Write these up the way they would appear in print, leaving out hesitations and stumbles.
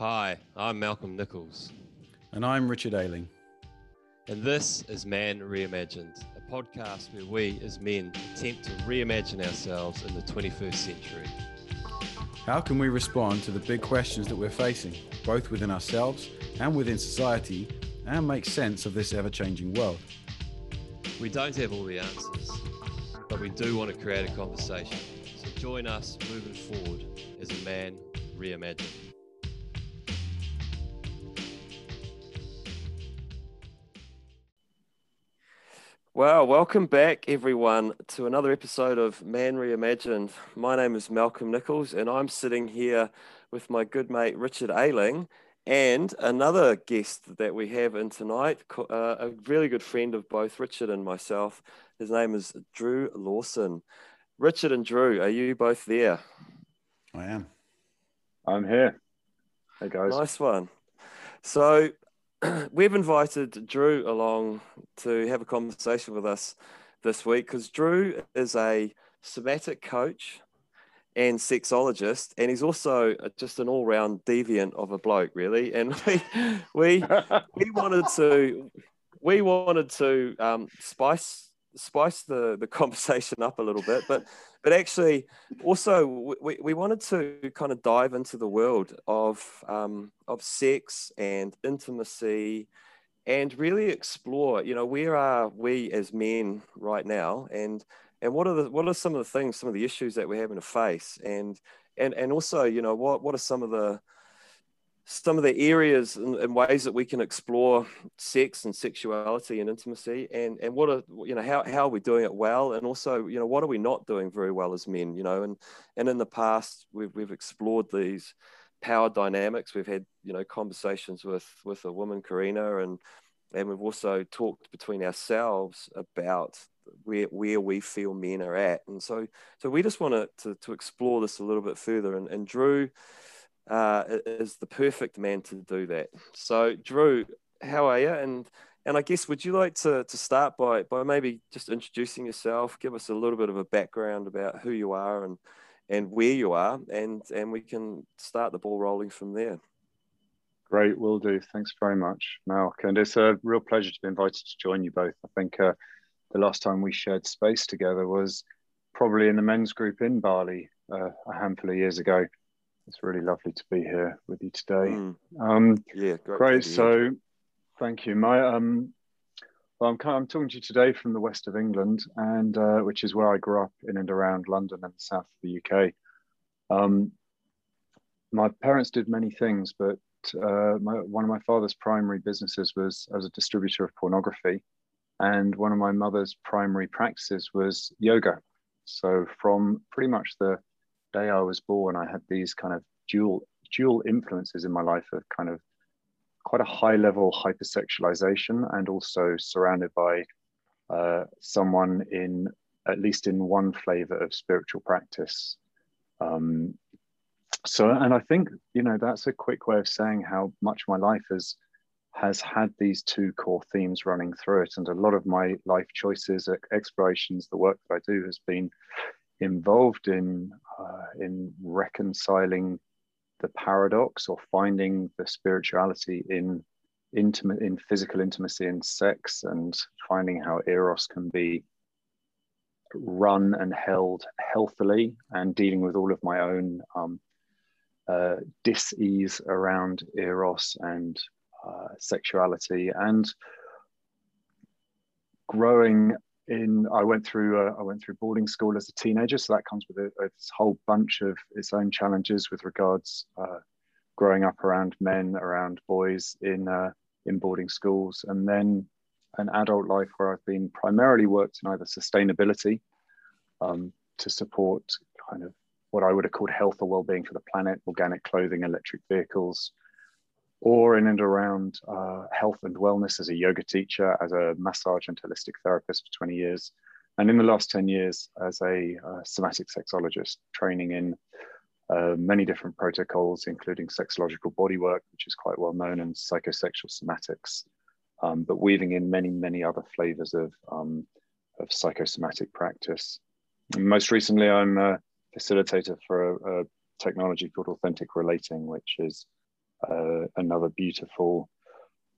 Hi, I'm Malcolm Nichols. And I'm Richard Ayling. And this is Man Reimagined, a podcast where we as men attempt to reimagine ourselves in the 21st century. How can we respond to the big questions that we're facing, both within ourselves and within society, and make sense of this ever-changing world? We don't have all the answers, but we do want to create a conversation. So join us moving forward as a man reimagined. Wow, welcome back everyone to another episode of Man Reimagined. My name is Malcolm Nichols and I'm sitting here with my good mate Richard Ayling and another guest that we have in tonight, a really good friend of both Richard and myself. His name is Drew Lawson. Richard and Drew, are you both there? I am. I'm here. Hey guys. Nice one. So we've invited Drew along to have a conversation with us this week because Drew is a somatic coach and sexologist, and he's also just an all-round deviant of a bloke, really. And we wanted to spice the conversation up a little bit, but actually also we wanted to kind of dive into the world of sex and intimacy and really explore, you know, where are we as men right now, and what are some of the things, some of the issues that we're having to face, and also, you know, what are some of the areas and ways that we can explore sex and sexuality and intimacy, and what are, you know, how are we doing it well, and also, you know, what are we not doing very well as men, you know, and in the past we've explored these power dynamics. We've had, you know, conversations with a woman, Karina, and we've also talked between ourselves about where we feel men are at, and so we just wanted to explore this a little bit further, and Drew is the perfect man to do that. So Drew, how are you? And I guess, would you like to start by maybe just introducing yourself, give us a little bit of a background about who you are and where you are, and we can start the ball rolling from there. Great, will do. Thanks very much, Malk. And it's a real pleasure to be invited to join you both. I think the last time we shared space together was probably in the men's group in Bali a handful of years ago. It's really lovely to be here with you today. Yeah, great. So, thank you. I'm talking to you today from the west of England, and which is where I grew up, in and around London and the south of the UK. My parents did many things, but one of my father's primary businesses was as a distributor of pornography, and one of my mother's primary practices was yoga. So, from pretty much the day I was born, I had these kind of dual influences in my life of kind of quite a high level hypersexualization, and also surrounded by someone in at least in one flavor of spiritual practice. And I think, you know, that's a quick way of saying how much my life has had these two core themes running through it, and a lot of my life choices, explorations, the work that I do has been involved in reconciling the paradox, or finding the spirituality in physical intimacy and sex, and finding how Eros can be run and held healthily, and dealing with all of my own dis-ease around Eros and sexuality, and growing. I went through boarding school as a teenager, so that comes with a whole bunch of its own challenges with regards growing up around men, around boys in boarding schools, and then an adult life where I've been primarily worked in either sustainability to support kind of what I would have called health or well-being for the planet, organic clothing, electric vehicles, or in and around health and wellness as a yoga teacher, as a massage and holistic therapist for 20 years. And in the last 10 years as a somatic sexologist, training in many different protocols, including sexological bodywork, which is quite well known, and psychosexual somatics, but weaving in many, many other flavors of psychosomatic practice. And most recently, I'm a facilitator for a technology called Authentic Relating, which is another beautiful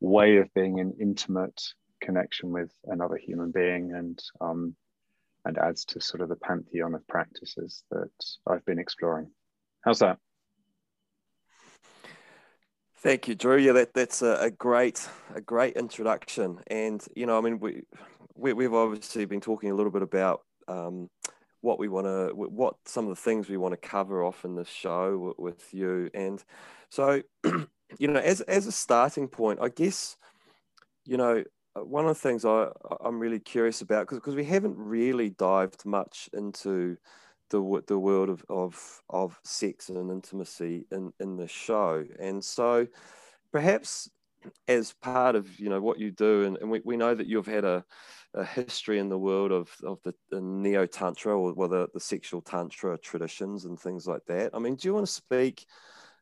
way of being in intimate connection with another human being, and adds to sort of the pantheon of practices that I've been exploring. How's that? Thank you, Drew. Yeah, that's a great introduction. And, you know, I mean, we've obviously been talking a little bit about what some of the things we want to cover off in this show with you. And so, you know, as a starting point, I guess, you know, one of the things I'm really curious about, because we haven't really dived much into the world of sex and intimacy in the show. And so perhaps as part of, you know, what you do, and we know that you've had a history in the world of the neo-tantra, or the sexual tantra traditions and things like that. I mean, do you want to speak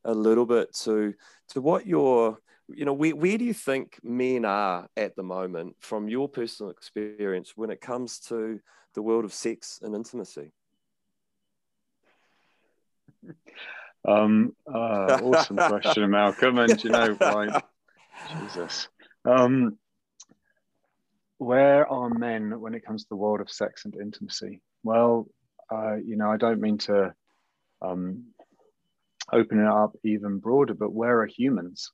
a little bit to what your, you know, where do you think men are at the moment from your personal experience when it comes to the world of sex and intimacy? Awesome question, Malcolm. And you know, like, Jesus. Where are men when it comes to the world of sex and intimacy? Well, you know, I don't mean to open it up even broader, but where are humans?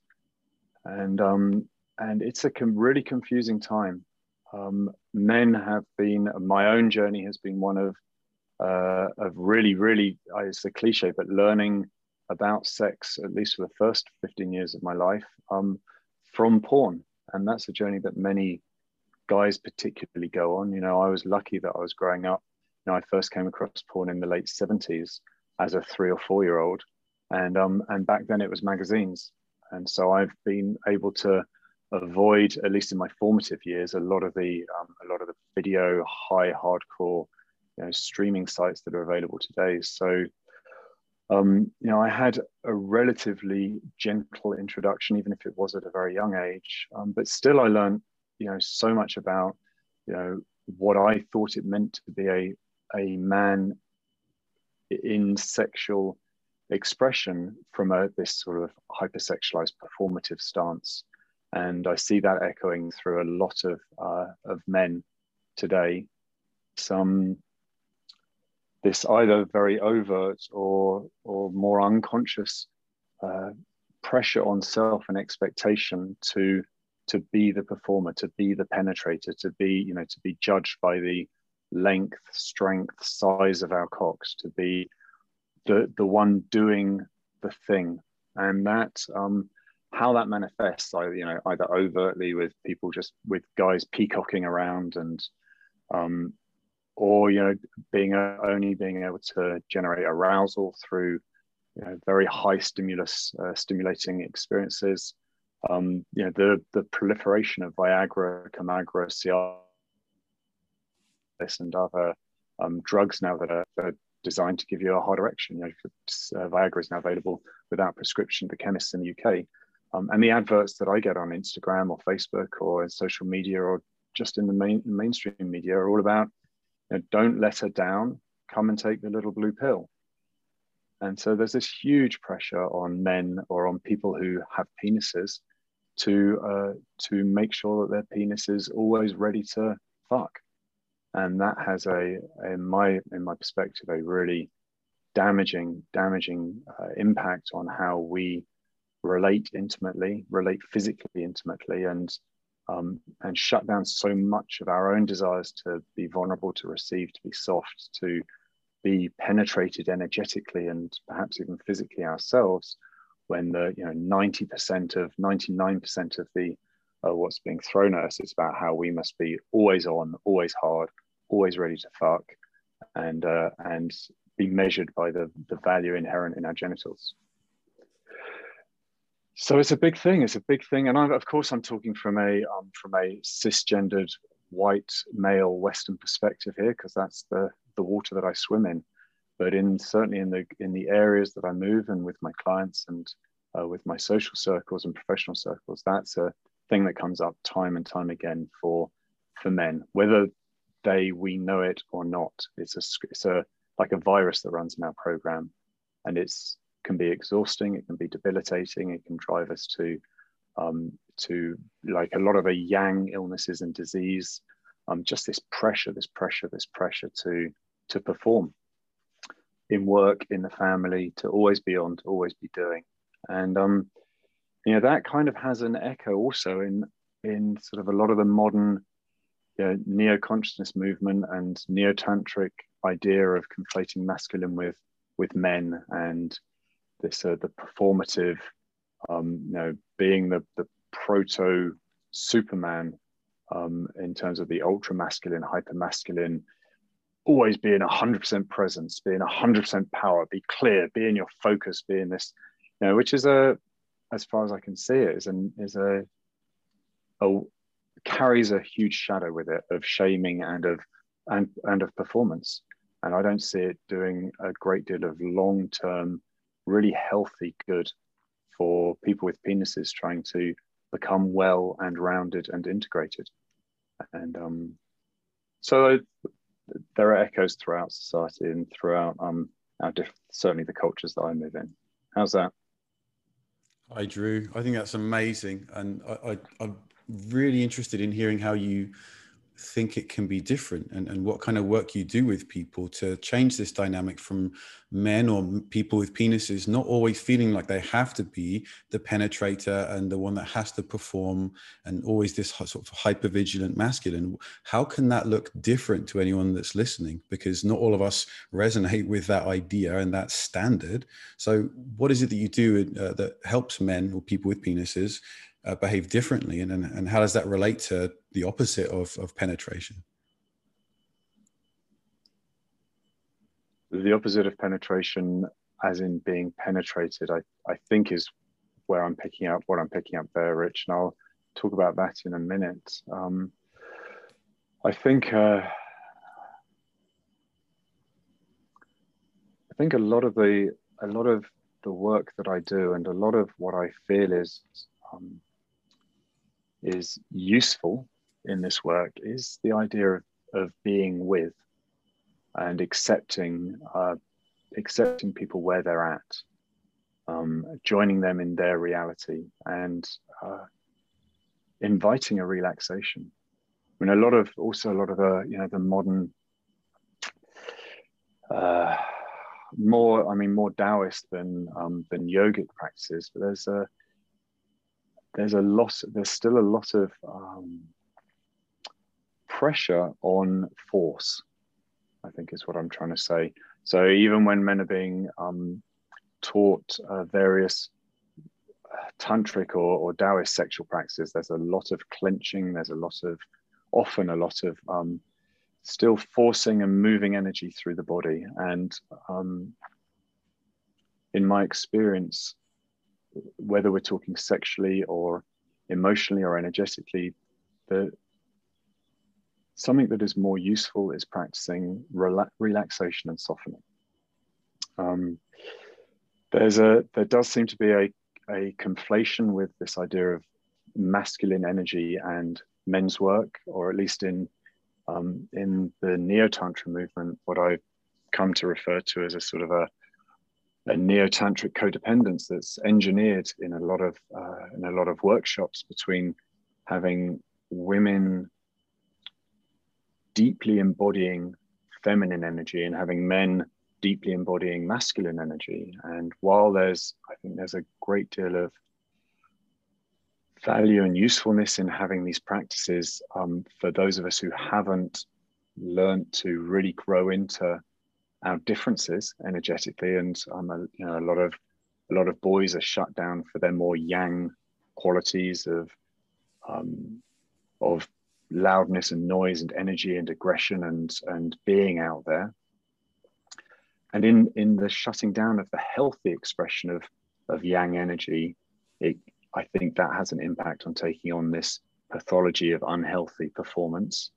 And it's a really confusing time. Men have been, my own journey has been one of really, really, it's a cliche, but learning about sex, at least for the first 15 years of my life, from porn. And that's a journey that many guys particularly go on. You know, I was lucky that I was growing up. You know, I first came across porn in the late 70s as a 3 or 4 year old. And back then it was magazines. And so I've been able to avoid, at least in my formative years, a lot of the video, high hardcore, you know, streaming sites that are available today. So, you know, I had a relatively gentle introduction, even if it was at a very young age. But still, I learned, you know, so much about, you know, what I thought it meant to be a man in sexual expression from this sort of hypersexualized performative stance. And I see that echoing through a lot of men today. This either very overt or more unconscious pressure on self and expectation to be the performer, to be the penetrator, to be judged by the length, strength, size of our cocks, to be the one doing the thing. And that how that manifests, you know, either overtly with people, just with guys peacocking around, and or, you know, only being able to generate arousal through, you know, very high stimulating experiences. You know, the proliferation of Viagra, Comagra, Cialis, and other drugs now that are designed to give you a hard erection. You know, Viagra is now available without prescription for chemists in the UK. And the adverts that I get on Instagram or Facebook or in social media or just in the mainstream media are all about, you know, don't let her down, come and take the little blue pill. And so there's this huge pressure on men, or on people who have penises, to make sure that their penis is always ready to fuck. And that has in my perspective, a really damaging impact on how we relate intimately, relate physically intimately, and shut down so much of our own desires to be vulnerable, to receive, to be soft, to be penetrated energetically and perhaps even physically ourselves, when the, you know, 99% of the what's being thrown at us is about how we must be always on, always hard, always ready to fuck, and be measured by the value inherent in our genitals. So it's a big thing. It's a big thing, and of course I'm talking from a cisgendered white male Western perspective here, because that's the water that I swim in. But certainly in the areas that I move, and with my clients, and with my social circles and professional circles, that's a thing that comes up time and time again for men, whether we know it or not. It's like a virus that runs in our program, and it's can be exhausting, it can be debilitating, it can drive us to like a lot of the yang illnesses and disease, just this pressure to perform in work, in the family, to always be on, to always be doing. And you know, that kind of has an echo also in sort of a lot of the modern, you know, neo-consciousness movement and neo-tantric idea of conflating masculine with men, and this the performative, you know, being the proto Superman, in terms of the ultra masculine, hyper masculine, always being 100% presence, being 100% power, be clear, be in your focus, be in this, you know, which is a, as far as I can see it, carries a huge shadow with it of shaming and of performance. And I don't see it doing a great deal of long-term, really healthy good for people with penises trying to become well and rounded and integrated. And so there are echoes throughout society and throughout certainly the cultures that I move in. How's that? Hi, Drew. I think that's amazing. And I'm really interested in hearing how you think it can be different, and what kind of work you do with people to change this dynamic from men or people with penises not always feeling like they have to be the penetrator and the one that has to perform and always this sort of hypervigilant masculine. How can that look different to anyone that's listening? Because not all of us resonate with that idea and that standard. So what is it that you do that helps men or people with penises behave differently, and how does that relate to the opposite of penetration? The opposite of penetration, as in being penetrated, I think is where I'm picking up what I'm picking up there, Rich, and I'll talk about that in a minute. I think a lot of the work that I do and a lot of what I feel is useful in this work is the idea of being with and accepting people where they're at, joining them in their reality, and inviting a relaxation. I mean, a lot of the, you know, the modern more Taoist than yogic practices, but there's still a lot of pressure on force, I think is what I'm trying to say. So even when men are being taught various tantric or Taoist sexual practices, there's a lot of clenching, there's often a lot of still forcing and moving energy through the body. And in my experience, whether we're talking sexually or emotionally or energetically, something that is more useful is practicing relaxation and softening. There does seem to be a conflation with this idea of masculine energy and men's work, or at least in the Neo-Tantra movement, what I've come to refer to as a sort of a neo-tantric codependence that's engineered in a lot of workshops between having women deeply embodying feminine energy and having men deeply embodying masculine energy. And while I think there's a great deal of value and usefulness in having these practices, for those of us who haven't learned to really grow into our differences energetically, and you know, a lot of boys are shut down for their more yang qualities of loudness and noise and energy and aggression and being out there. And in the shutting down of the healthy expression of yang energy, I think that has an impact on taking on this pathology of unhealthy performance,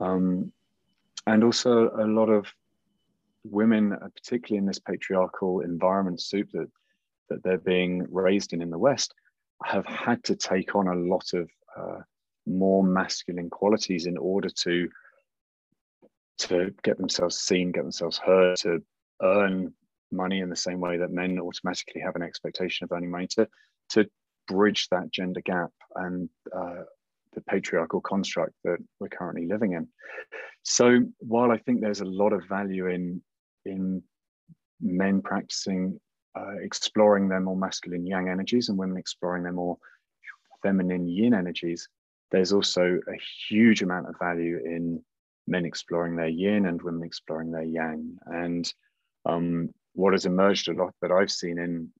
and also a lot of women, particularly in this patriarchal environment soup that they're being raised in the West, have had to take on a lot of more masculine qualities in order to get themselves seen, get themselves heard, to earn money in the same way that men automatically have an expectation of earning money, to bridge that gender gap and the patriarchal construct that we're currently living in. So while I think there's a lot of value in men practicing, exploring their more masculine yang energies and women exploring their more feminine yin energies, there's also a huge amount of value in men exploring their yin and women exploring their yang. And what has emerged a lot that I've seen in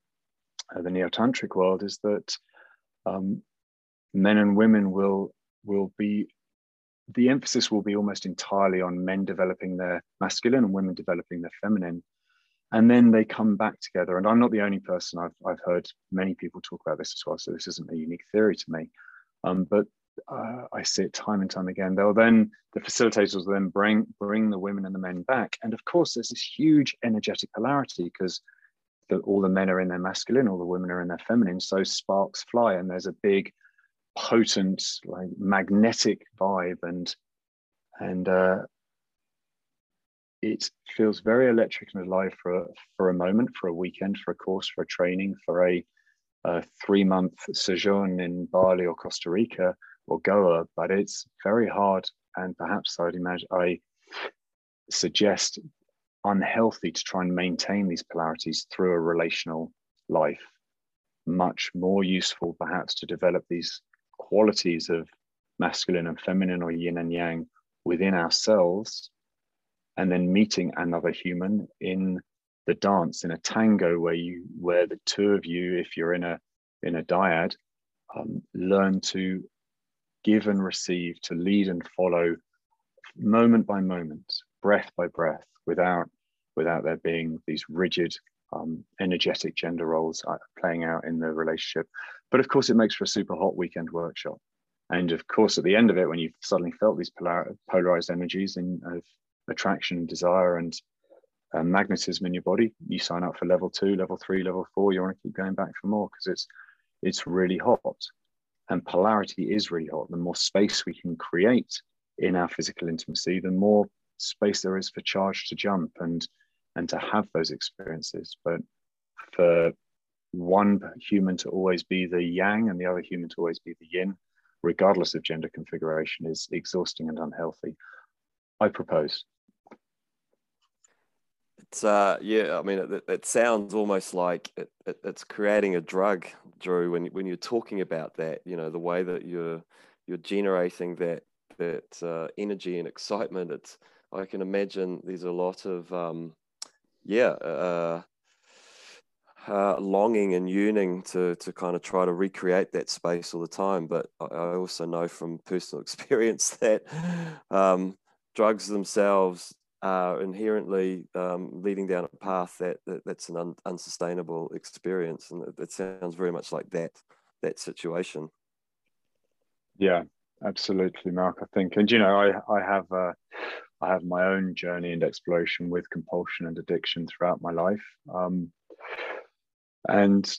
the neo-tantric world is that men and women will be, the emphasis will be almost entirely on men developing their masculine and women developing their feminine. And then they come back together. And I'm not the only person, I've heard many people talk about this as well, so this isn't a unique theory to me. But I see it time and time again. The facilitators will then bring the women and the men back. And of course, there's this huge energetic polarity because all the men are in their masculine, all the women are in their feminine. So sparks fly, and there's a big, potent, like magnetic vibe, and it feels very electric and alive for a moment, for a weekend, for a course, for a training, for a 3-month sojourn in Bali or Costa Rica or Goa. But it's very hard, and perhaps I suggest unhealthy to try and maintain these polarities through a relational life. Much more useful perhaps to develop these qualities of masculine and feminine, or yin and yang, within ourselves, and then meeting another human in the dance, in a tango, where the two of you, if you're in a dyad, learn to give and receive, to lead and follow, moment by moment, breath by breath, without there being these rigid energetic gender roles playing out in the relationship. But of course, it makes for a super hot weekend workshop. And of course, at the end of it, when you've suddenly felt these polarized energies of attraction and desire and magnetism in your body, you sign up for level 2, level 3, level 4. You want to keep going back for more, because it's really hot, and polarity is really hot. The more space we can create in our physical intimacy, the more space there is for charge to jump and to have those experiences. But for one human to always be the yang and the other human to always be the yin, regardless of gender configuration, is exhausting and unhealthy. I propose. It's yeah, I mean, it sounds almost like it's creating a drug, Drew, when you're talking about that, you know, the way that you're generating that energy and excitement. It's, I can imagine there's a lot of longing and yearning to kind of try to recreate that space all the time. But I also know from personal experience that drugs themselves are inherently leading down a path that's an unsustainable experience. And it sounds very much like that situation. Yeah, absolutely, Mark, I think. And, you know, I have my own journey and exploration with compulsion and addiction throughout my life. And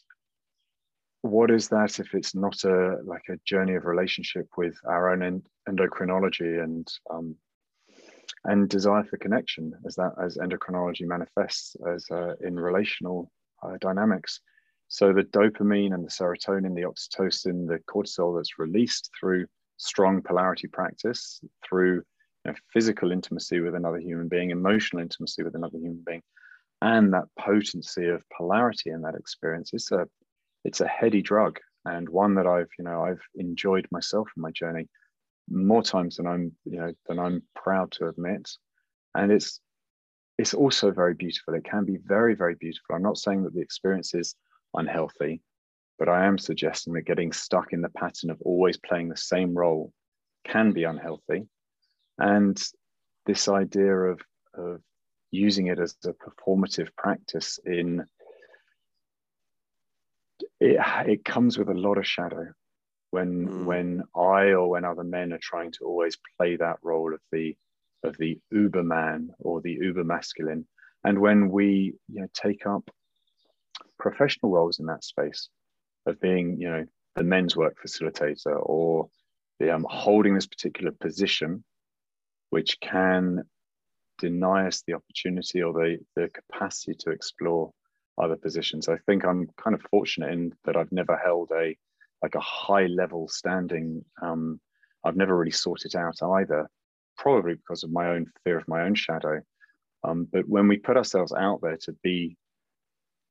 what is that if it's not a journey of relationship with our own endocrinology and desire for connection, as endocrinology manifests in relational dynamics. So the dopamine and the serotonin, the oxytocin, the cortisol that's released through strong polarity practice, through physical intimacy with another human being, emotional intimacy with another human being, and that potency of polarity in that experience, it's a heady drug, and one that I've enjoyed myself in my journey more times than I'm proud to admit. And it's also very beautiful. It can be very, very beautiful. I'm not saying that the experience is unhealthy, but I am suggesting that getting stuck in the pattern of always playing the same role can be unhealthy. And this idea of using it as a performative practice it comes with a lot of shadow when I or when other men are trying to always play that role of the uber man or the uber masculine. And when we take up professional roles in that space of being the men's work facilitator, or holding this particular position, which can deny us the opportunity or the capacity to explore other positions. I think I'm kind of fortunate in that I've never held a high level standing. I've never really sought it out either, probably because of my own fear of my own shadow. But when we put ourselves out there to be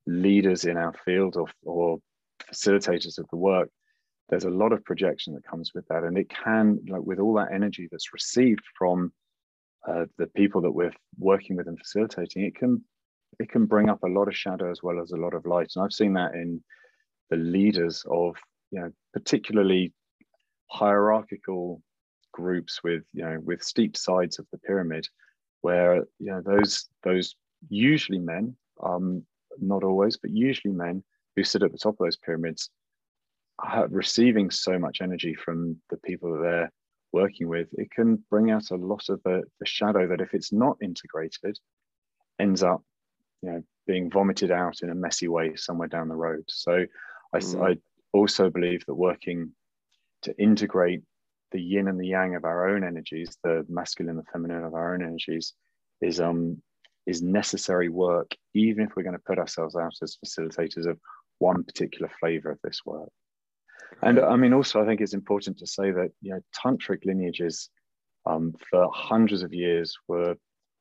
leaders in our field or facilitators of the work, there's a lot of projection that comes with that. And it can, like with all that energy that's received from the people that we're working with and facilitating, it can bring up a lot of shadow as well as a lot of light. And I've seen that in the leaders of, you know, particularly hierarchical groups with, you know, with steep sides of the pyramid, where, you know, those usually men, not always, but usually men who sit at the top of those pyramids are receiving so much energy from the people that they're working with. It can bring out a lot of the shadow that, if it's not integrated, ends up, you know, being vomited out in a messy way somewhere down the road. So I also believe that working to integrate the yin and the yang of our own energies, the masculine and the feminine of our own energies, is necessary work, even if we're going to put ourselves out as facilitators of one particular flavor of this work. And I mean, also, I think it's important to say that, you know, tantric lineages for hundreds of years were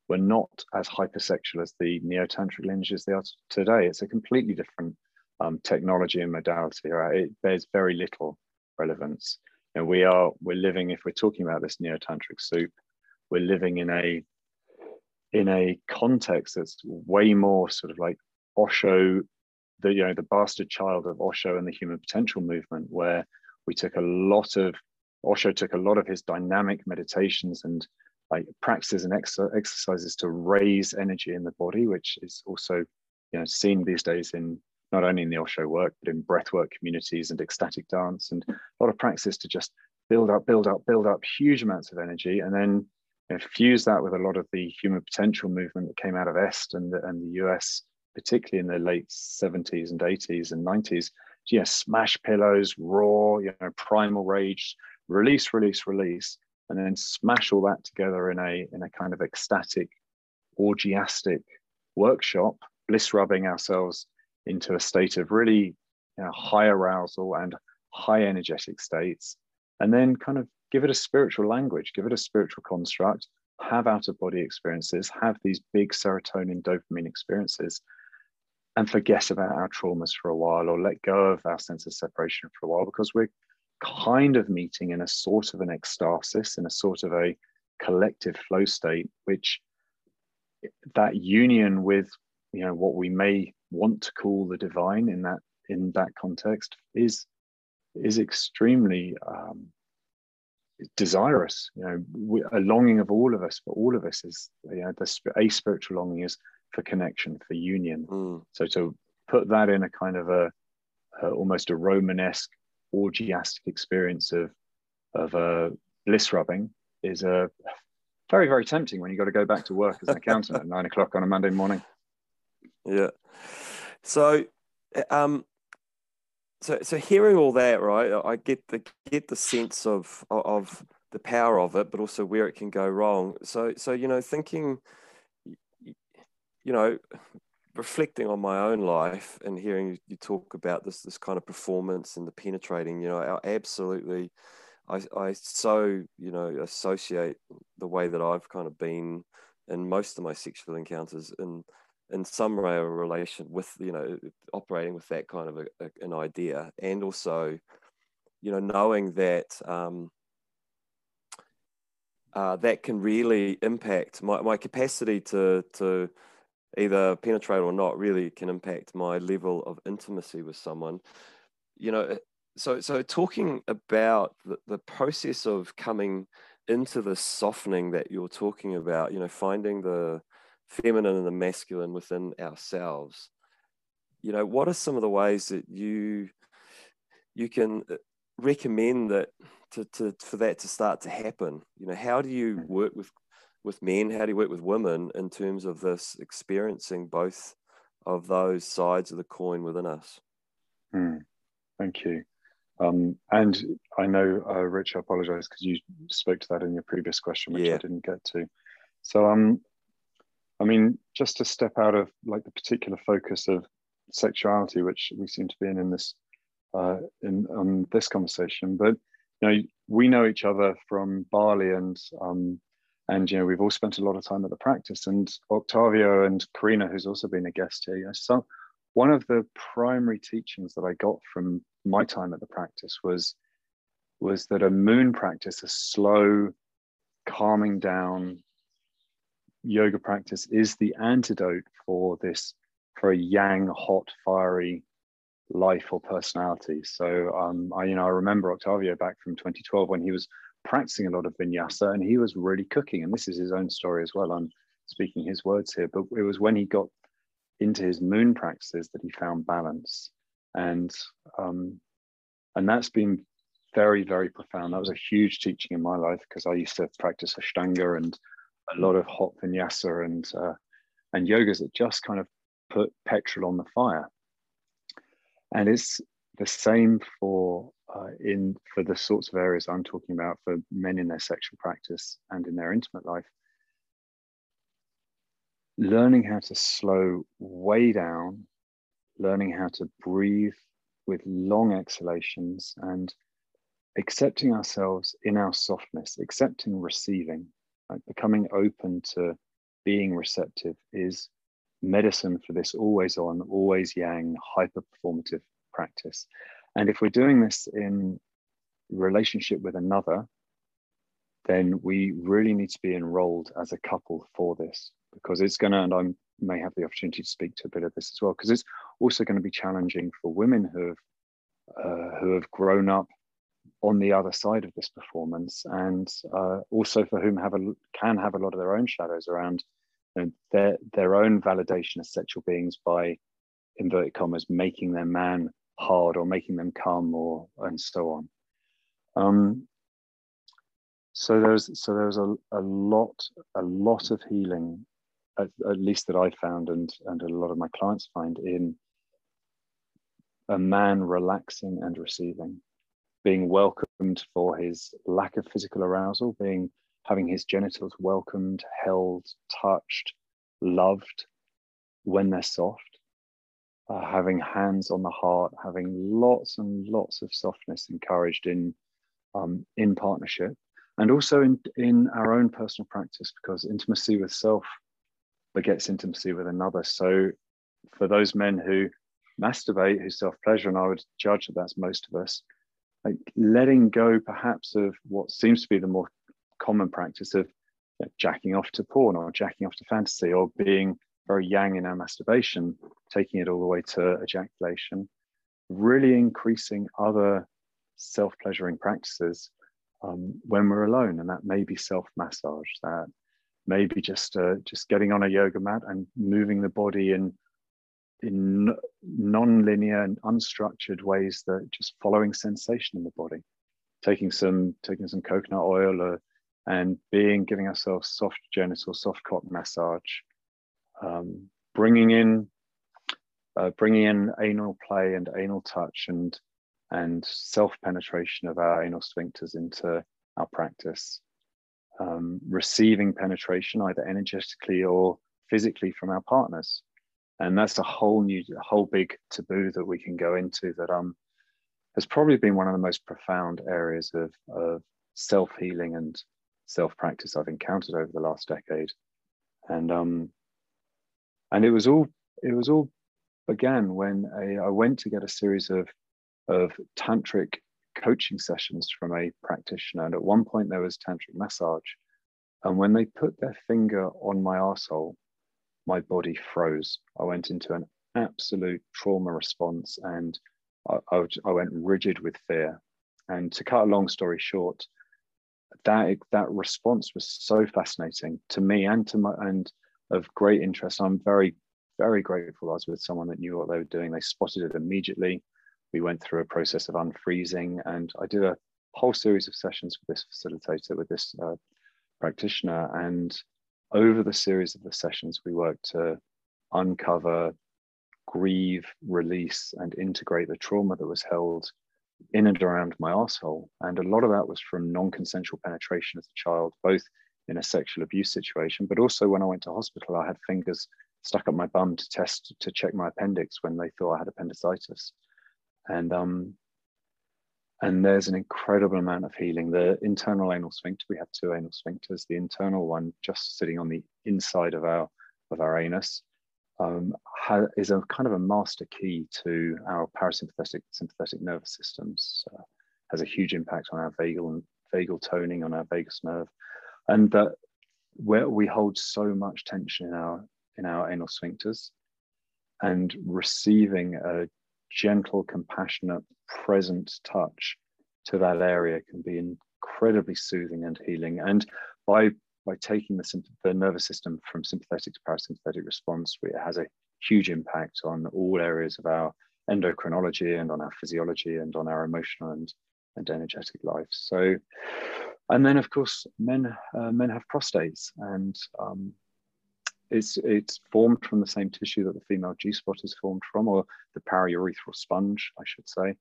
not as hypersexual as the neo-tantric lineages they are today. It's a completely different technology and modality, right? It bears very little relevance. And we're living, if we're talking about this neo-tantric soup, we're living in a context that's way more sort of like Osho, the bastard child of Osho and the human potential movement, where Osho took a lot of his dynamic meditations and like practices and exercises to raise energy in the body, which is also, you know, seen these days in not only in the Osho work, but in breathwork communities and ecstatic dance, and a lot of practice to just build up huge amounts of energy, and then, you know, fuse that with a lot of the human potential movement that came out of Est and the US, particularly in the late 70s and 80s and 90s. Yeah, smash pillows, roar, you know, primal rage, release, release, release, and then smash all that together in a kind of ecstatic, orgiastic workshop, bliss rubbing ourselves into a state of really, you know, high arousal and high energetic states, and then kind of give it a spiritual language, give it a spiritual construct, have out-of-body experiences, have these big serotonin, dopamine experiences, and forget about our traumas for a while, or let go of our sense of separation for a while, because we're kind of meeting in a sort of an ecstasis, in a sort of a collective flow state, which that union with, you know, what we may want to call the divine in that context is extremely desirous. You know, a longing of all of us, for all of us, is, you know, a spiritual longing is for connection, for union. So to put that in a kind of a almost a Romanesque orgiastic experience of bliss rubbing is a very, very tempting when you got to go back to work as an accountant at 9 o'clock on a Monday morning. Yeah. So hearing all that, right, I get the sense of the power of it, but also where it can go wrong. So you know, thinking, you know, reflecting on my own life and hearing you talk about this kind of performance and the penetrating, you know, absolutely, I so, you know, associate the way that I've kind of been in most of my sexual encounters in some way or relation with, you know, operating with that kind of an idea. And also, you know, knowing that that can really impact my capacity to either penetrate or not, really can impact my level of intimacy with someone, you know. So talking about the process of coming into the softening that you're talking about, you know, finding the feminine and the masculine within ourselves, you know, what are some of the ways that you can recommend that for that to start to happen? You know, how do you work with men, how do you work with women in terms of this experiencing both of those sides of the coin within us? Thank you. And I know, Rich, I apologize because you spoke to that in your previous question, which I didn't get to. So I mean, just to step out of like the particular focus of sexuality, which we seem to be in this this conversation, but you know, we know each other from Bali, and you know, we've all spent a lot of time at the practice. And Octavio and Karina, who's also been a guest here, you know, so one of the primary teachings that I got from my time at the practice was that a moon practice, a slow, calming down yoga practice, is the antidote for a yang, hot, fiery life or personality. So I remember Octavio back from 2012 when he was practicing a lot of vinyasa, and he was really cooking. And this is his own story as well. I'm speaking his words here, but it was when he got into his moon practices that he found balance, and that's been very, very profound. That was a huge teaching in my life, because I used to practice Ashtanga and a lot of hot vinyasa and yogas that just kind of put petrol on the fire. And it's the same for the sorts of areas I'm talking about for men in their sexual practice and in their intimate life. Learning how to slow way down, learning how to breathe with long exhalations, and accepting ourselves in our softness, accepting receiving, like becoming open to being receptive, is medicine for this always on, always yang, hyper performative practice. And if we're doing this in relationship with another, then we really need to be enrolled as a couple for this, because it's going to, and I may have the opportunity to speak to a bit of this as well, because it's also going to be challenging for women who have grown up on the other side of this performance, and also for whom can have a lot of their own shadows around, you know, their own validation as sexual beings by, inverted commas, making their man hard or making them come, or and so on. So there's a lot of healing, at least that I found, and a lot of my clients find, in a man relaxing and receiving, being welcomed for his lack of physical arousal, having his genitals welcomed, held, touched, loved when they're soft, having hands on the heart, having lots and lots of softness encouraged in partnership, and also in our own personal practice, because intimacy with self begets intimacy with another. So for those men who masturbate, who self-pleasure, and I would judge that that's most of us, like letting go perhaps of what seems to be the more common practice of jacking off to porn or jacking off to fantasy, or being very yang in our masturbation, taking it all the way to ejaculation, really increasing other self-pleasuring practices when we're alone. And that may be self-massage, that may be just getting on a yoga mat and moving the body in non-linear and unstructured ways, that just following sensation in the body, taking some coconut oil and giving ourselves soft genital, soft cock massage, bringing in anal play and anal touch and self-penetration of our anal sphincters into our practice, receiving penetration either energetically or physically from our partners. And that's a whole big taboo that we can go into, that has probably been one of the most profound areas of self-healing and self-practice I've encountered over the last decade. And it all began when I went to get a series of tantric coaching sessions from a practitioner. And at one point there was tantric massage. And when they put their finger on my arsehole, my body froze. I went into an absolute trauma response, and I went rigid with fear. And to cut a long story short, that response was so fascinating to me and of great interest. I'm very, very grateful I was with someone that knew what they were doing. They spotted it immediately. We went through a process of unfreezing, and I did a whole series of sessions with this facilitator, with this practitioner. And over the series of the sessions, we worked to uncover, grieve, release, and integrate the trauma that was held in and around my arsehole. And a lot of that was from non-consensual penetration as a child, both in a sexual abuse situation, but also when I went to hospital, I had fingers stuck up my bum to test, to check my appendix when they thought I had appendicitis. And there's an incredible amount of healing. The internal anal sphincter, we have two anal sphincters, the internal one just sitting on the inside of our anus, is a kind of a master key to our parasympathetic, sympathetic nervous systems, has a huge impact on our vagal toning, on our vagus nerve. And that where we hold so much tension in our anal sphincters, and receiving a gentle, compassionate, present touch to that area can be incredibly soothing and healing. And by taking the nervous system from sympathetic to parasympathetic response, it has a huge impact on all areas of our endocrinology and on our physiology and on our emotional and energetic life. So, and then of course, men have prostates, and it's formed from the same tissue that the female G-spot is formed from, or the paraurethral sponge, I should say,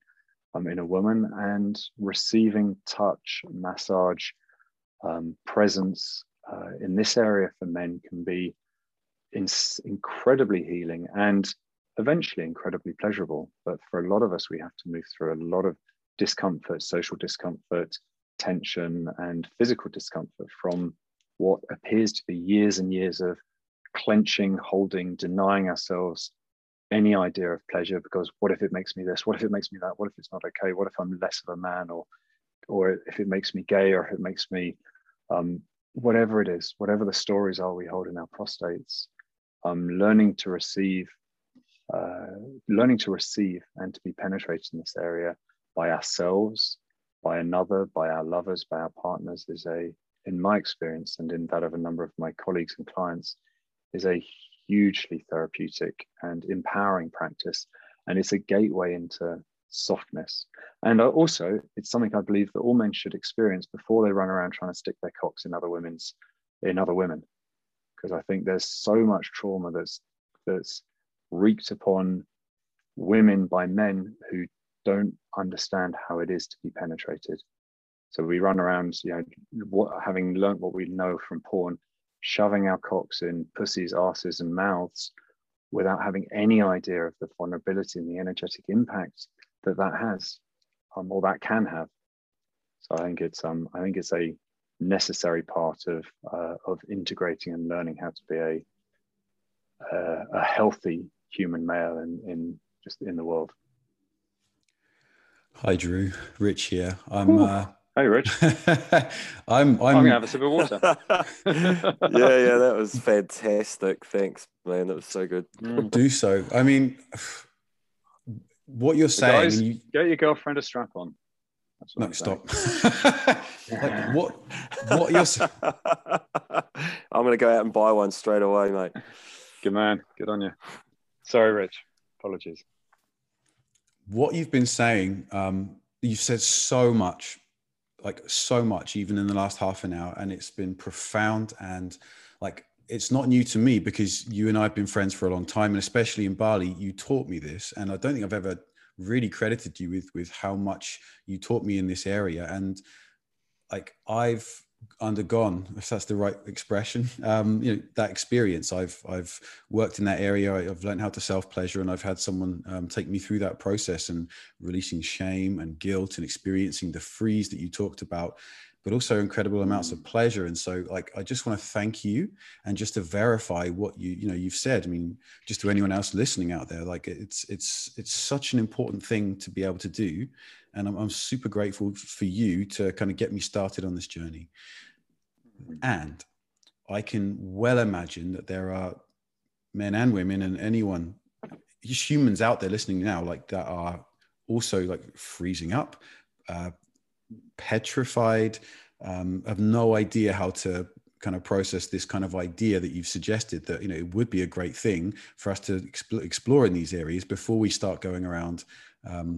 in a woman. And receiving touch, massage, presence in this area for men can be incredibly healing and eventually incredibly pleasurable. But for a lot of us, we have to move through a lot of discomfort, social discomfort, tension, and physical discomfort from what appears to be years and years of clenching, holding, denying ourselves any idea of pleasure, because what if it makes me this? What if it makes me that? What if it's not okay? What if I'm less of a man, or if it makes me gay, or if it makes me whatever it is, whatever the stories are we hold in our prostates, learning to receive and to be penetrated in this area by ourselves, by another, by our lovers, by our partners is a, in my experience and in that of a number of my colleagues and clients, is a hugely therapeutic and empowering practice. And it's a gateway into softness. And also, it's something I believe that all men should experience before they run around trying to stick their cocks in other women. Because I think there's so much trauma that's wreaked upon women by men who don't understand how it is to be penetrated. So we run around, you know, having learned what we know from porn, shoving our cocks in pussies, asses, and mouths without having any idea of the vulnerability and the energetic impact that has, or that can have. So I think it's a necessary part of integrating and learning how to be a healthy human male in the world. Hi, Drew. Rich here. Hey, Rich. I'm going to have a sip of water. Yeah, that was fantastic. Thanks, man. That was so good. Do so. I mean, what you're saying... Guys, get your girlfriend a strap on. No, stop. Like, what you're saying... I'm going to go out and buy one straight away, mate. Good man. Good on you. Sorry, Rich. Apologies. What you've been saying, you've said so much, like so much, even in the last half an hour, and it's been profound. And like, it's not new to me, because you and I have been friends for a long time, and especially in Bali, you taught me this. And I don't think I've ever really credited you with how much you taught me in this area. And like, I've undergone, if that's the right expression, you know, that experience. I've worked in that area. I've learned how to self-pleasure, and I've had someone take me through that process, and releasing shame and guilt and experiencing the freeze that you talked about, but also incredible amounts of pleasure. And so like, I just want to thank you, and just to verify what you've said. I mean, just to anyone else listening out there, like it's such an important thing to be able to do. And I'm super grateful for you to kind of get me started on this journey. And I can well imagine that there are men and women and anyone, humans out there listening now, like that are also like freezing up, petrified, have no idea how to kind of process this kind of idea that you've suggested, that, you know, it would be a great thing for us to explore in these areas before we start going around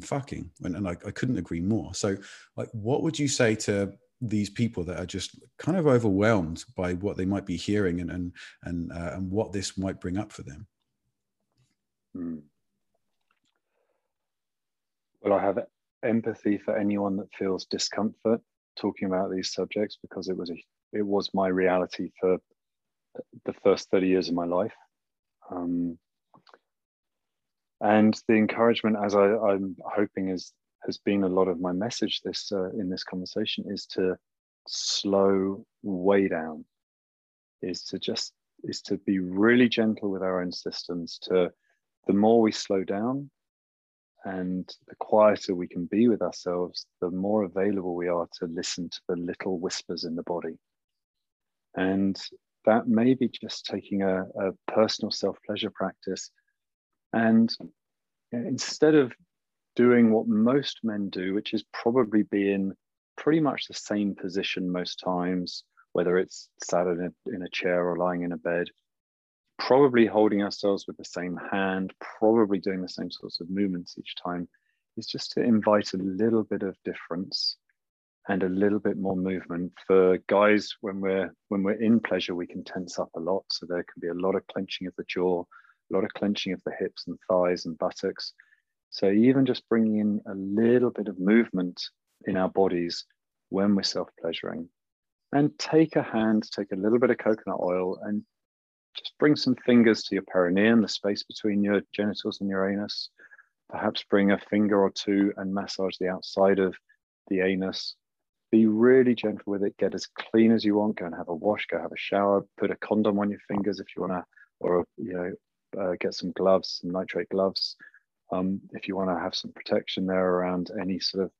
fucking. And I couldn't agree more. So like, what would you say to these people that are just kind of overwhelmed by what they might be hearing and what this might bring up for them? Well, I have empathy for anyone that feels discomfort talking about these subjects, because it was a it was my reality for the first 30 years of my life. And the encouragement, as I'm hoping has been a lot of my message this in this conversation, is to slow way down, is to be really gentle with our own systems. To the more we slow down and the quieter we can be with ourselves, the more available we are to listen to the little whispers in the body. And that may be just taking a personal self-pleasure practice. And instead of doing what most men do, which is probably be in pretty much the same position most times, whether it's sat in a chair or lying in a bed, probably holding ourselves with the same hand, probably doing the same sorts of movements each time, is just to invite a little bit of difference and a little bit more movement. For guys, when we're in pleasure, we can tense up a lot. So there can be a lot of clenching of the jaw, a lot of clenching of the hips and thighs and buttocks. So even just bringing in a little bit of movement in our bodies when we're self-pleasuring. And take a hand, take a little bit of coconut oil, and just bring some fingers to your perineum, the space between your genitals and your anus. Perhaps bring a finger or two and massage the outside of the anus. Be really gentle with it. Get as clean as you want. Go and have a wash, go have a shower, put a condom on your fingers if you want to, or, get some gloves, some nitrate gloves. If you want to have some protection there around any sort of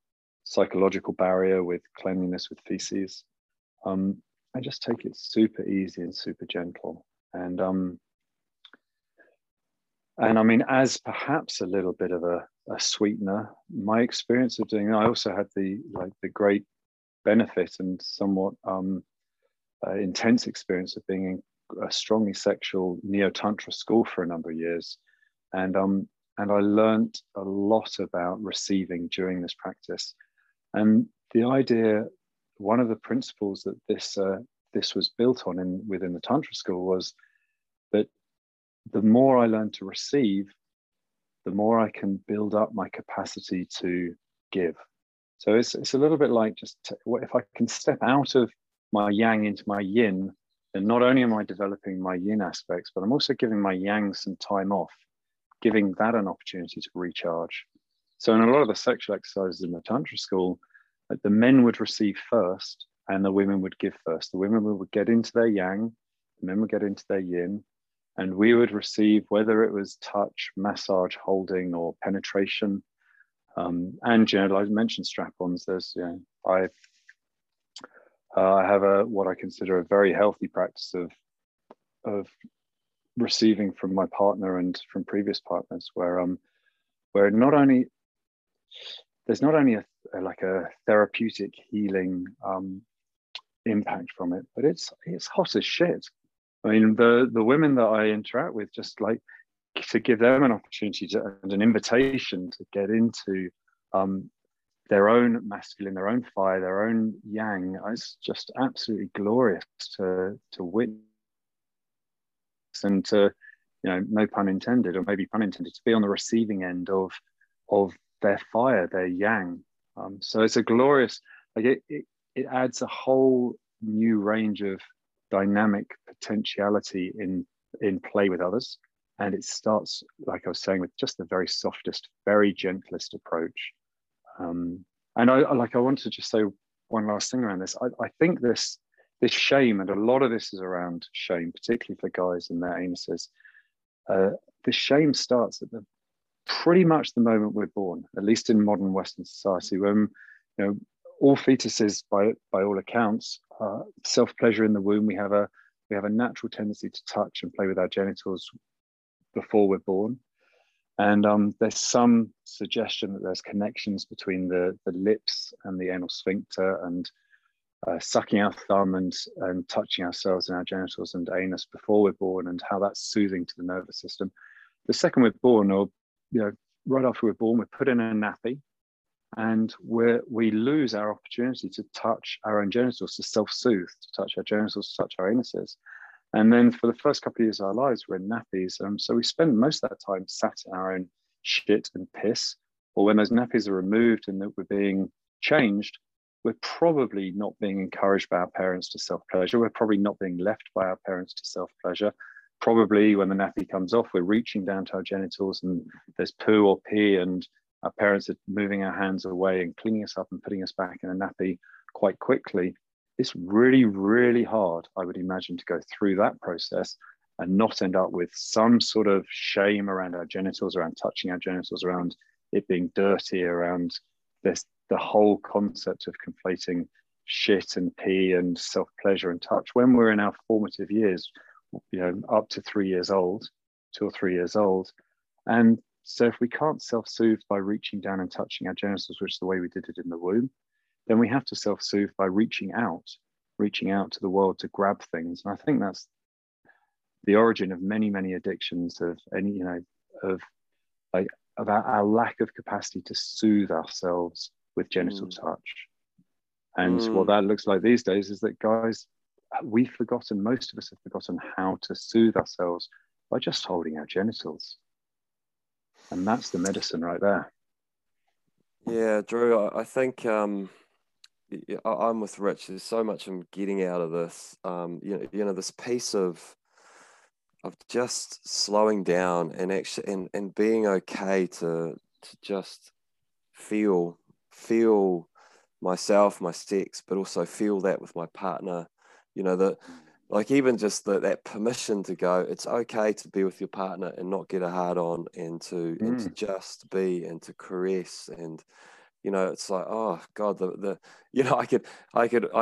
psychological barrier with cleanliness with feces. And just take it super easy and super gentle. And I mean, as perhaps a little bit of a sweetener, my experience of doing, I also had the great benefit and somewhat intense experience of being in a strongly sexual neo-tantra school for a number of years. And I learned a lot about receiving during this practice. And the idea, one of the principles that this was built on within the Tantra school, was that the more I learn to receive, the more I can build up my capacity to give. So it's a little bit like, just if I can step out of my yang into my yin, then not only am I developing my yin aspects, but I'm also giving my yang some time off, giving that an opportunity to recharge. So in a lot of the sexual exercises in the Tantra school, the men would receive first and the women would give first. The women would get into their yang, the men would get into their yin, and we would receive, whether it was touch, massage, holding, or penetration. And, I mentioned strap-ons. There's, I have what I consider a very healthy practice of receiving from my partner and from previous partners, where not only there's not only a therapeutic healing impact from it, but it's hot as shit. I mean, the women that I interact with, just like to give them an opportunity and an invitation to get into their own masculine, their own fire, their own yang. It's just absolutely glorious to witness and to, no pun intended, or maybe pun intended, to be on the receiving end of their fire, their yang. So it's a glorious, like it adds a whole new range of dynamic potentiality in play with others. And it starts, like I was saying, with just the very softest, very gentlest approach. And I want to just say one last thing around this. I think this shame, and a lot of this is around shame, particularly for guys and their anuses. The shame starts at pretty much the moment we're born, at least in modern Western society, when all fetuses, by all accounts, self-pleasure in the womb. We have a natural tendency to touch and play with our genitals before we're born, and there's some suggestion that there's connections between the lips and the anal sphincter, and sucking our thumb and touching ourselves in our genitals and anus before we're born, and how that's soothing to the nervous system. The second we're born, or right after we're born, we're put in a nappy, and we lose our opportunity to touch our own genitals, to self-soothe, to touch our genitals, to touch our anuses. And then for the first couple of years of our lives, we're in nappies. So we spend most of that time sat in our own shit and piss, or when those nappies are removed and that we're being changed, we're probably not being encouraged by our parents to self-pleasure. We're probably not being left by our parents to self-pleasure. Probably when the nappy comes off, we're reaching down to our genitals and there's poo or pee, and our parents are moving our hands away and cleaning us up and putting us back in a nappy quite quickly. It's really, really hard, I would imagine, to go through that process and not end up with some sort of shame around our genitals, around touching our genitals, around it being dirty, around this, the whole concept of conflating shit and pee and self-pleasure and touch. When we're in our formative years, you know, up to 3 years old, 2 or 3 years old. And so if we can't self-soothe by reaching down and touching our genitals, which is the way we did it in the womb, then we have to self-soothe by reaching out to the world to grab things. And I think that's the origin of many, many addictions, of any, you know, of like about our lack of capacity to soothe ourselves with genital touch. And what that looks like these days is that, guys, we've forgotten, most of us have forgotten how to soothe ourselves by just holding our genitals. And that's the medicine right there. Yeah, Drew, I think I'm with Rich. There's so much I'm getting out of this, you know, this piece of just slowing down and actually and being okay to just feel myself, my sex, but also feel that with my partner. You know, that, like, even just that permission to go, it's okay to be with your partner and not get a hard on, and to just be, and to caress. And, you know, it's like, oh God, the you know, I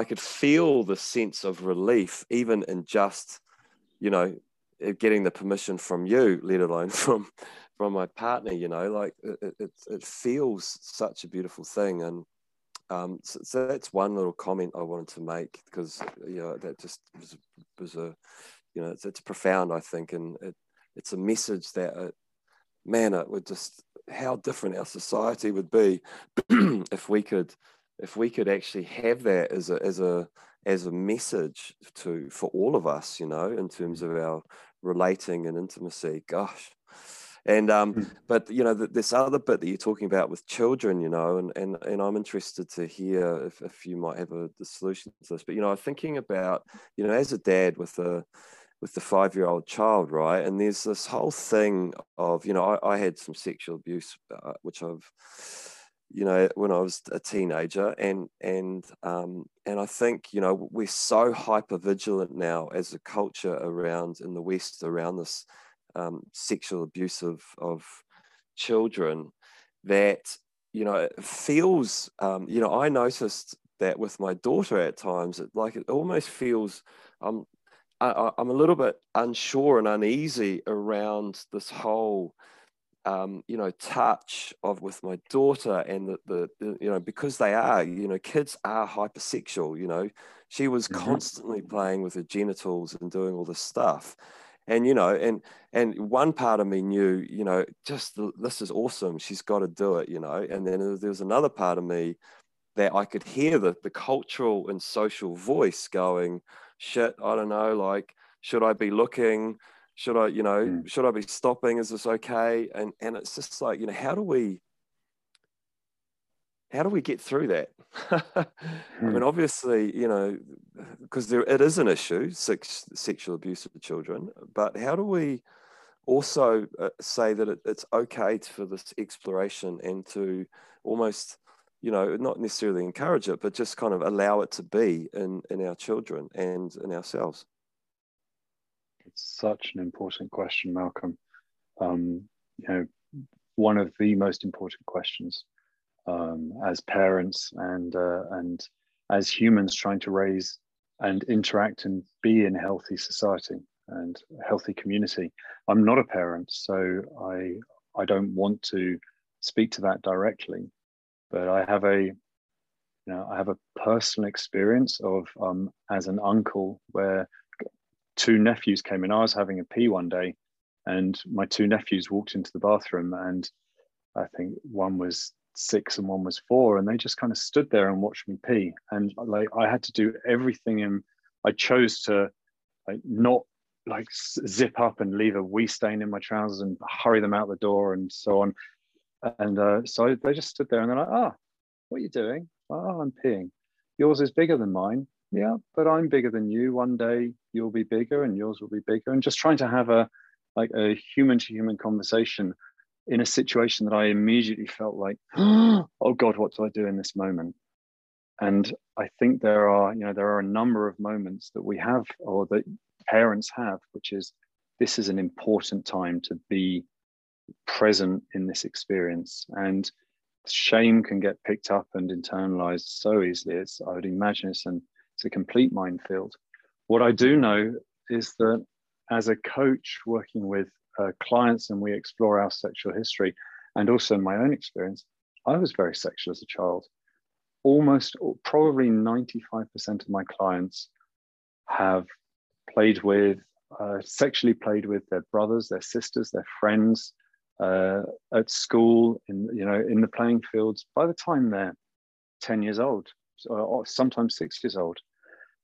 could feel the sense of relief even in just, you know, getting the permission from you, let alone from my partner. You know, like it feels such a beautiful thing. And so that's one little comment I wanted to make, because, you know, that just was a, you know, it's profound, I think, and it's a message that, it would just, how different our society would be if we could actually have that as a message for all of us, you know, in terms of our relating and intimacy. Gosh. And but, you know, this other bit that you're talking about with children, you know, and I'm interested to hear if you might have the solution to this. But, you know, I'm thinking about, you know, as a dad with the 5-year-old child, right? And there's this whole thing of, you know, I had some sexual abuse, which I've, you know, when I was a teenager, and I think, you know, we're so hyper vigilant now as a culture around, in the West, around this sexual abuse of children, that, you know, it feels, you know, I noticed that with my daughter at times, it almost feels, I'm a little bit unsure and uneasy around this whole, you know, touch with my daughter, and the you know, because they are, you know, kids are hypersexual. You know, she was constantly playing with her genitals and doing all this stuff. And, you know, and one part of me knew, you know, just, this is awesome, she's got to do it, you know. And then there was another part of me that I could hear the cultural and social voice going, shit, I don't know, like, should I be looking? Should I, you know, should I be stopping? Is this okay? And it's just like, you know, how do we get through that? I mean, obviously, you know, because it is an issue, sexual abuse of children, but how do we also say that it's okay for this exploration, and to almost, you know, not necessarily encourage it, but just kind of allow it to be in our children and in ourselves? It's such an important question, Malcolm. You know, one of the most important questions. As parents and as humans trying to raise and interact and be in healthy society and healthy community. I'm not a parent, so I don't want to speak to that directly, but I have a personal experience of as an uncle, where two nephews came in. I was having a pee one day, and my two nephews walked into the bathroom, and I think one was 6 and one was 4, and they just kind of stood there and watched me pee. And like, I had to do everything, and I chose to like not like zip up and leave a wee stain in my trousers and hurry them out the door and so on. And so they just stood there, and they're like, "Ah, what are you doing?" "Oh, I'm peeing." yours is bigger than mine. Yeah, but I'm bigger than you. One day you'll be bigger and yours will be bigger. And just trying to have a human to human conversation in a situation that I immediately felt like, oh God, what do I do in this moment? And I think there are a number of moments that we have, or that parents have, which is, this is an important time to be present in this experience. And shame can get picked up and internalized so easily. I would imagine it's a complete minefield. What I do know is that as a coach working with clients, and we explore our sexual history, and also in my own experience, I was very sexual as a child. Almost, probably 95% of my clients have played with, sexually played with their brothers, their sisters, their friends, at school, in the playing fields, by the time they're 10 years old, or sometimes 6 years old.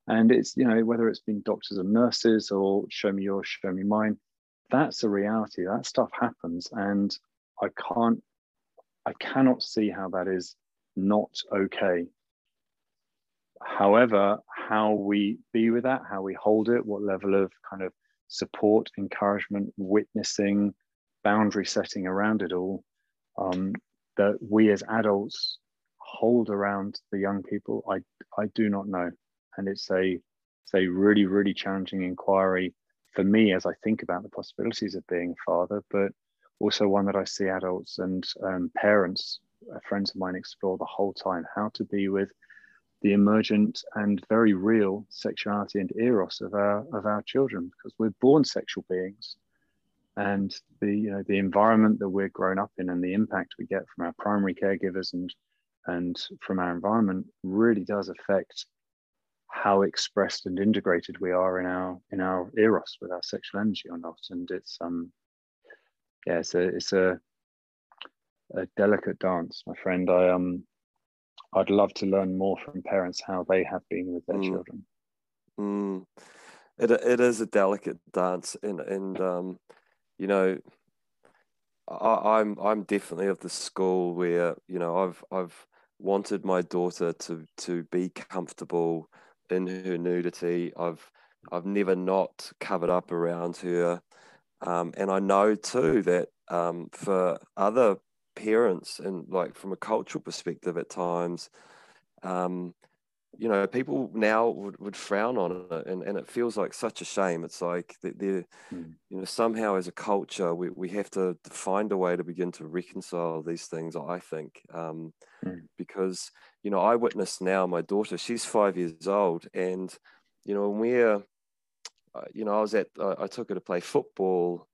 And it's, whether it's been doctors and nurses or show me yours, show me mine, that's a reality. That stuff happens. And I cannot see how that is not okay. However, how we be with that, how we hold it, what level of kind of support, encouragement, witnessing, boundary setting around it all, that we as adults hold around the young people, I do not know. And it's a really, really challenging inquiry for me as I think about the possibilities of being a father, but also one that I see adults and parents, friends of mine, explore the whole time, how to be with the emergent and very real sexuality and eros of our children, because we're born sexual beings. And the environment that we're grown up in and the impact we get from our primary caregivers and from our environment really does affect how expressed and integrated we are in our eros, with our sexual energy or not. And it's a delicate dance, my friend. I'd love to learn more from parents how they have been with their children. It is a delicate dance, and I'm definitely of the school where I've wanted my daughter to be comfortable in her nudity. I've never not covered up around her, and I know too that for other parents, and like from a cultural perspective at times, people now would frown on it, and it feels like such a shame. It's like they're, somehow as a culture, we have to find a way to begin to reconcile these things, I think, because, I witness now my daughter, she's 5 years old, and, I took her to play football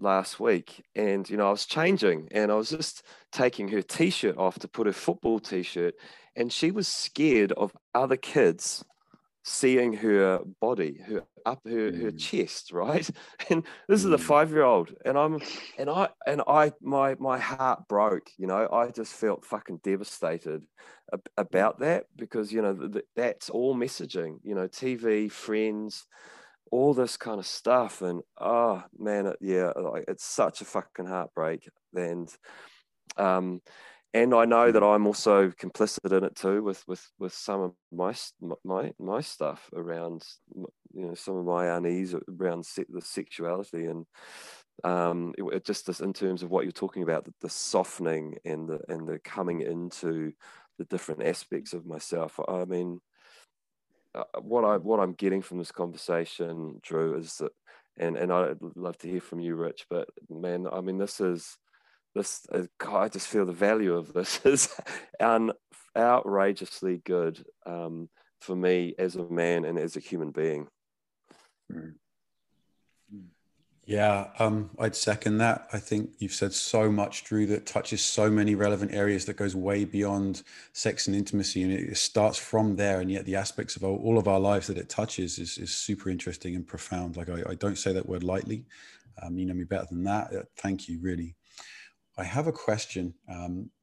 last week, and I was changing, and I was just taking her t-shirt off to put her football t-shirt, and she was scared of other kids seeing her body, her chest, right? And this is a 5-year-old, and my heart broke. I just felt fucking devastated about that, because that's all messaging, TV, friends, all this kind of stuff. And oh man, it's such a fucking heartbreak. And and I know that I'm also complicit in it too with some of my stuff around, some of my unease around the sexuality, and it just is in terms of what you're talking about, the softening and the coming into the different aspects of myself. I mean, what I'm getting from this conversation, Drew, is that, and I'd love to hear from you, Rich, but man, I mean, this is God, I just feel the value of this is outrageously good for me as a man and as a human being. Yeah, I'd second that. I think you've said so much, Drew, that touches so many relevant areas, that goes way beyond sex and intimacy, and it starts from there. And yet the aspects of all of our lives that it touches is super interesting and profound. Like I don't say that word lightly. You know me better than that. Thank you, really. I have a question.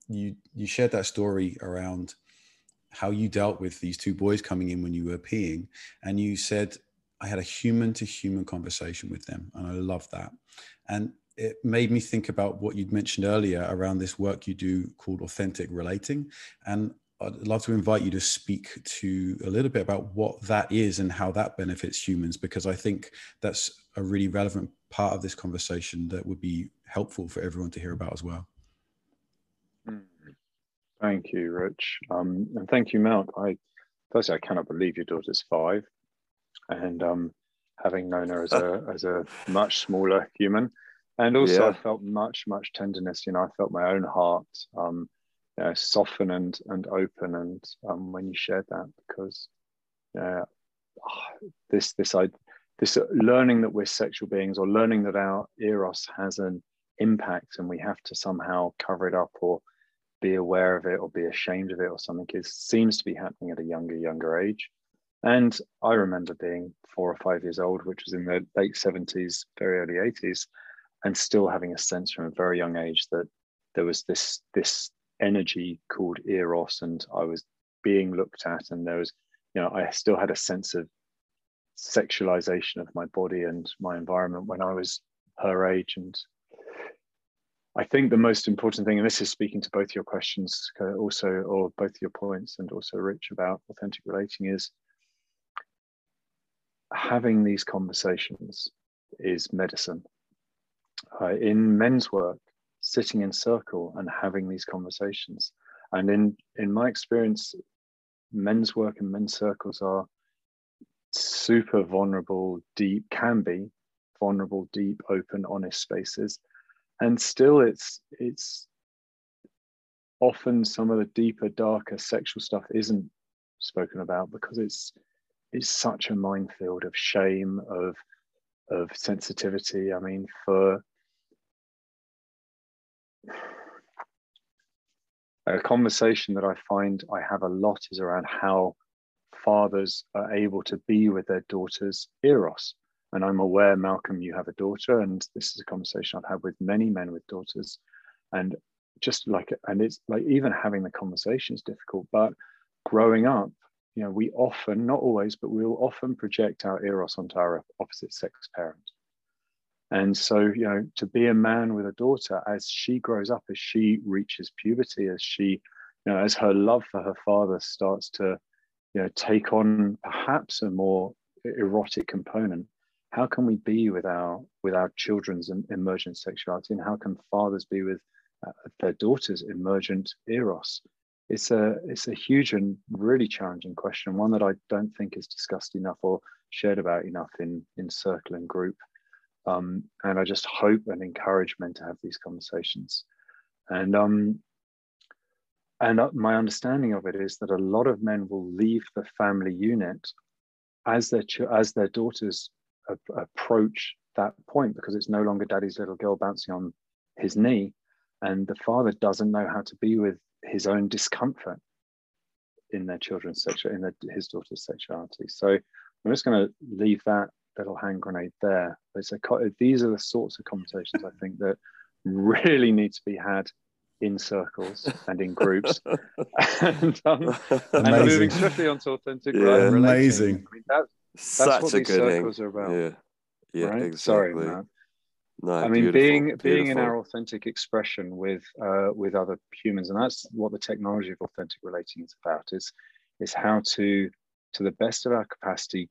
You shared that story around how you dealt with these two boys coming in when you were peeing, and you said, I had a human to human conversation with them. And I love that. And it made me think about what you'd mentioned earlier around this work you do called Authentic Relating. And I'd love to invite you to speak to a little bit about what that is and how that benefits humans, because I think that's a really relevant part of this conversation that would be helpful for everyone to hear about as well. Thank you, Rich. And thank you, Malc. Firstly, I cannot believe your daughter's 5, and having known her as a much smaller human. And also, yeah, I felt much tenderness. You know, I felt my own heart you know, soften and open. And when you shared that, because this learning that we're sexual beings, or learning that our eros has an impact, and we have to somehow cover it up, or be aware of it, or be ashamed of it, or something, seems to be happening at a younger age. And I remember being 4 or 5 years old, which was in the late 70s, very early 80s. And still having a sense from a very young age that there was this energy called eros, and I was being looked at, and there was, you know, I still had a sense of sexualization of my body and my environment when I was her age. And I think the most important thing, and this is speaking to both your questions also, or both your points, and also Rich, about authentic relating, is having these conversations is medicine. In men's work, sitting in circle and having these conversations, and in my experience, men's work and men's circles are super vulnerable, deep, can be vulnerable, deep, open, honest spaces. And still, it's often some of the deeper, darker sexual stuff isn't spoken about, because it's such a minefield of shame, of sensitivity. I mean, for a conversation that I find I have a lot is around how fathers are able to be with their daughter's eros. And I'm aware, Malcolm, you have a daughter, and this is a conversation I've had with many men with daughters. And just like, and it's like, even having the conversation is difficult, but growing up, you know, we often, not always, but we'll often project our eros onto our opposite sex parent. And so, you know, to be a man with a daughter, as she grows up, as she reaches puberty, as she, you know, as her love for her father starts to, you know, take on perhaps a more erotic component, how can we be with our children's emergent sexuality, and how can fathers be with their daughters' emergent eros? It's a huge and really challenging question, one that I don't think is discussed enough or shared about enough in circle and group. And I just hope and encourage men to have these conversations. And my understanding of it is that a lot of men will leave the family unit as their daughters approach that point, because it's no longer daddy's little girl bouncing on his knee, and the father doesn't know how to be with his own discomfort in their children's his daughter's sexuality. So I'm just going to leave that little hand grenade there. These are the sorts of conversations I think that really need to be had in circles and in groups. And moving swiftly onto authentic relating. Amazing. I mean, that's what these circles are about. Yeah, yeah, right? Exactly. Sorry, Matt. No, I mean, being in our authentic expression with other humans, and that's what the technology of authentic relating is about. It's how to the best of our capacity,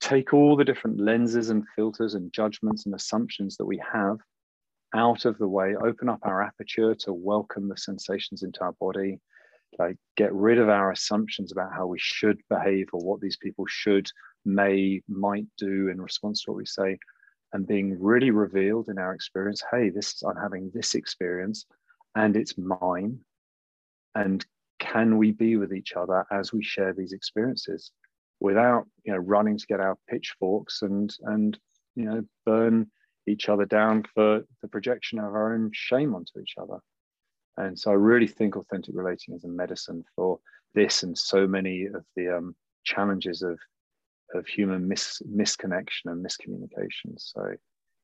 take all the different lenses and filters and judgments and assumptions that we have out of the way, open up our aperture to welcome the sensations into our body, like get rid of our assumptions about how we should behave or what these people should, may, might do in response to what we say, and being really revealed in our experience. Hey, I'm having this experience and it's mine. And can we be with each other as we share these experiences without, you know, running to get our pitchforks and you know, burn each other down for the projection of our own shame onto each other? And so I really think authentic relating is a medicine for this and so many of the challenges of human misconnection and miscommunication. So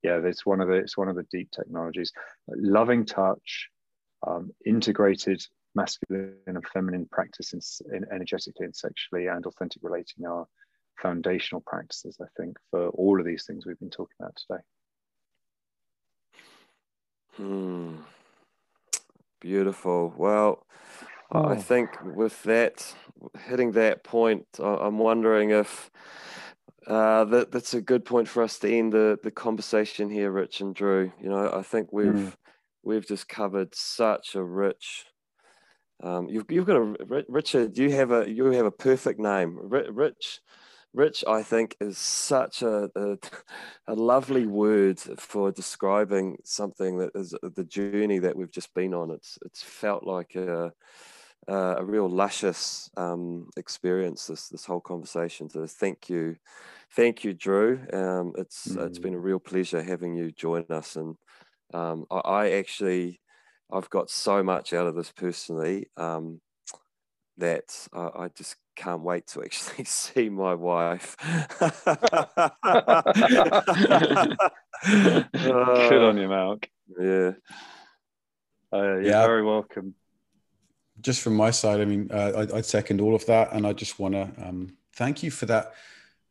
yeah, it's one of the deep technologies. Loving touch, integrated masculine and feminine practice in energetically and sexually, and authentic relating are foundational practices, I think, for all of these things we've been talking about today. Beautiful. Well, I think with that, hitting that point, I'm wondering if that's a good point for us to end the conversation here, Rich and Drew. You know, I think we've just covered such a rich. You've got a Richard. You have a perfect name, Rich. Rich, I think, is such a lovely word for describing something that is the journey that we've just been on. It's felt like a real luscious experience, this whole conversation. So thank you, Drew. It's been a real pleasure having you join us, and I've got so much out of this personally that I just can't wait to actually see my wife. Good on you, Malk. Yeah. You're very welcome. Just from my side, I mean, I second all of that, and I just want to thank you for that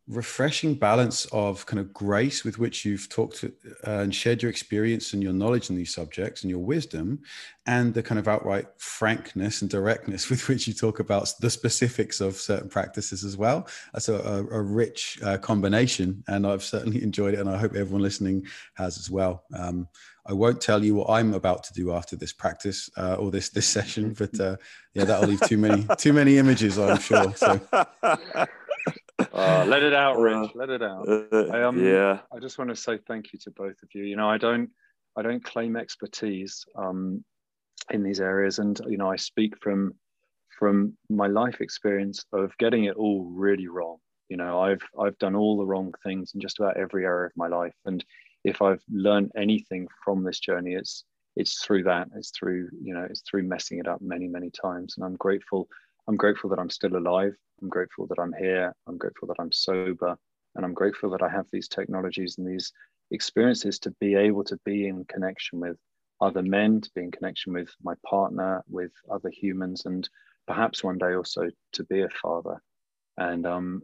refreshing balance of kind of grace with which you've talked and shared your experience and your knowledge in these subjects and your wisdom, and the kind of outright frankness and directness with which you talk about the specifics of certain practices as well. That's a rich combination, and I've certainly enjoyed it, and I hope everyone listening has as well. I won't tell you what I'm about to do after this practice or this session, but yeah, that'll leave too many images, I'm sure. So. Let it out, Rich. Let it out. I just want to say thank you to both of you. You know, I don't claim expertise in these areas, and you know, I speak from my life experience of getting it all really wrong. You know, I've done all the wrong things in just about every area of my life, and if I've learned anything from this journey, it's through that. It's through, you know, it's through messing it up many, many times, and I'm grateful. I'm grateful that I'm still alive. I'm grateful that I'm here. I'm grateful that I'm sober. And I'm grateful that I have these technologies and these experiences to be able to be in connection with other men, to be in connection with my partner, with other humans, and perhaps one day also to be a father. And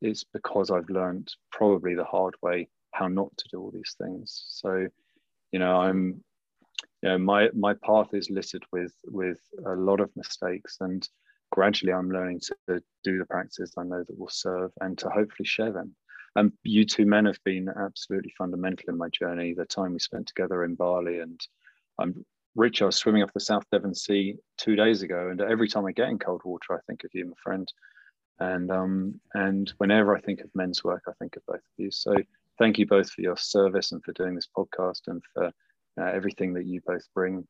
it's because I've learned probably the hard way how not to do all these things. So, you know, my path is littered with a lot of mistakes, and gradually I'm learning to do the practices I know that will serve and to hopefully share them. And you two men have been absolutely fundamental in my journey, the time we spent together in Bali. And Rich, I was swimming off the South Devon Sea 2 days ago, and every time I get in cold water, I think of you, my friend. And whenever I think of men's work, I think of both of you. So thank you both for your service and for doing this podcast and for everything that you both bring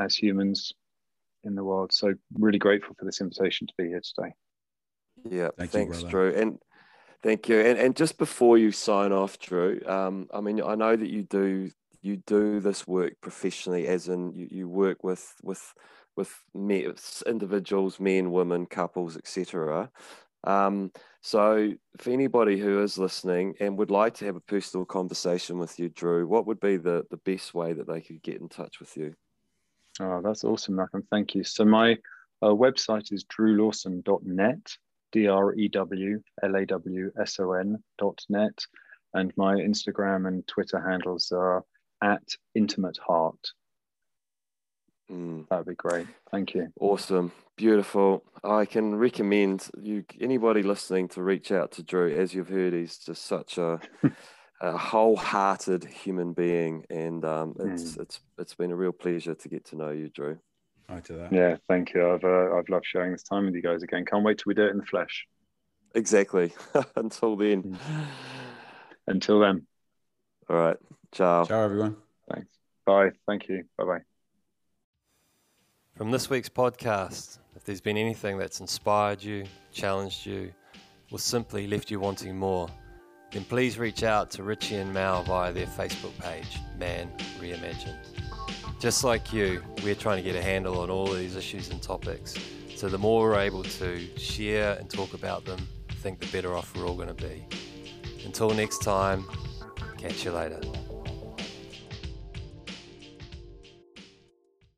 as humans in the world. So really grateful for this invitation to be here today. Yeah, thanks, Drew. And thank you. And just before you sign off, Drew, I mean, I know that you do this work professionally, as in you work with individuals, men, women, couples, etc. So for anybody who is listening and would like to have a personal conversation with you, Drew, what would be the best way that they could get in touch with you? Oh, that's awesome, Malcolm. Thank you. So my website is drewlawson.net, drewlawson.net, and my Instagram and Twitter handles are @intimateheart. That'd be great. Thank you. Awesome. Beautiful. I can recommend anybody listening to reach out to Drew. As you've heard, he's just such a wholehearted human being, and it's been a real pleasure to get to know you, Drew. I do that. Yeah, thank you. I've loved sharing this time with you guys again. Can't wait till we do it in the flesh. Exactly. Until then. All right. Ciao everyone. Thanks. Bye. Thank you. Bye. From this week's podcast, if there's been anything that's inspired you, challenged you, or simply left you wanting more, then please reach out to Richie and Mal via their Facebook page, Man Reimagined. Just like you, we're trying to get a handle on all of these issues and topics, so the more we're able to share and talk about them, I think the better off we're all going to be. Until next time, catch you later.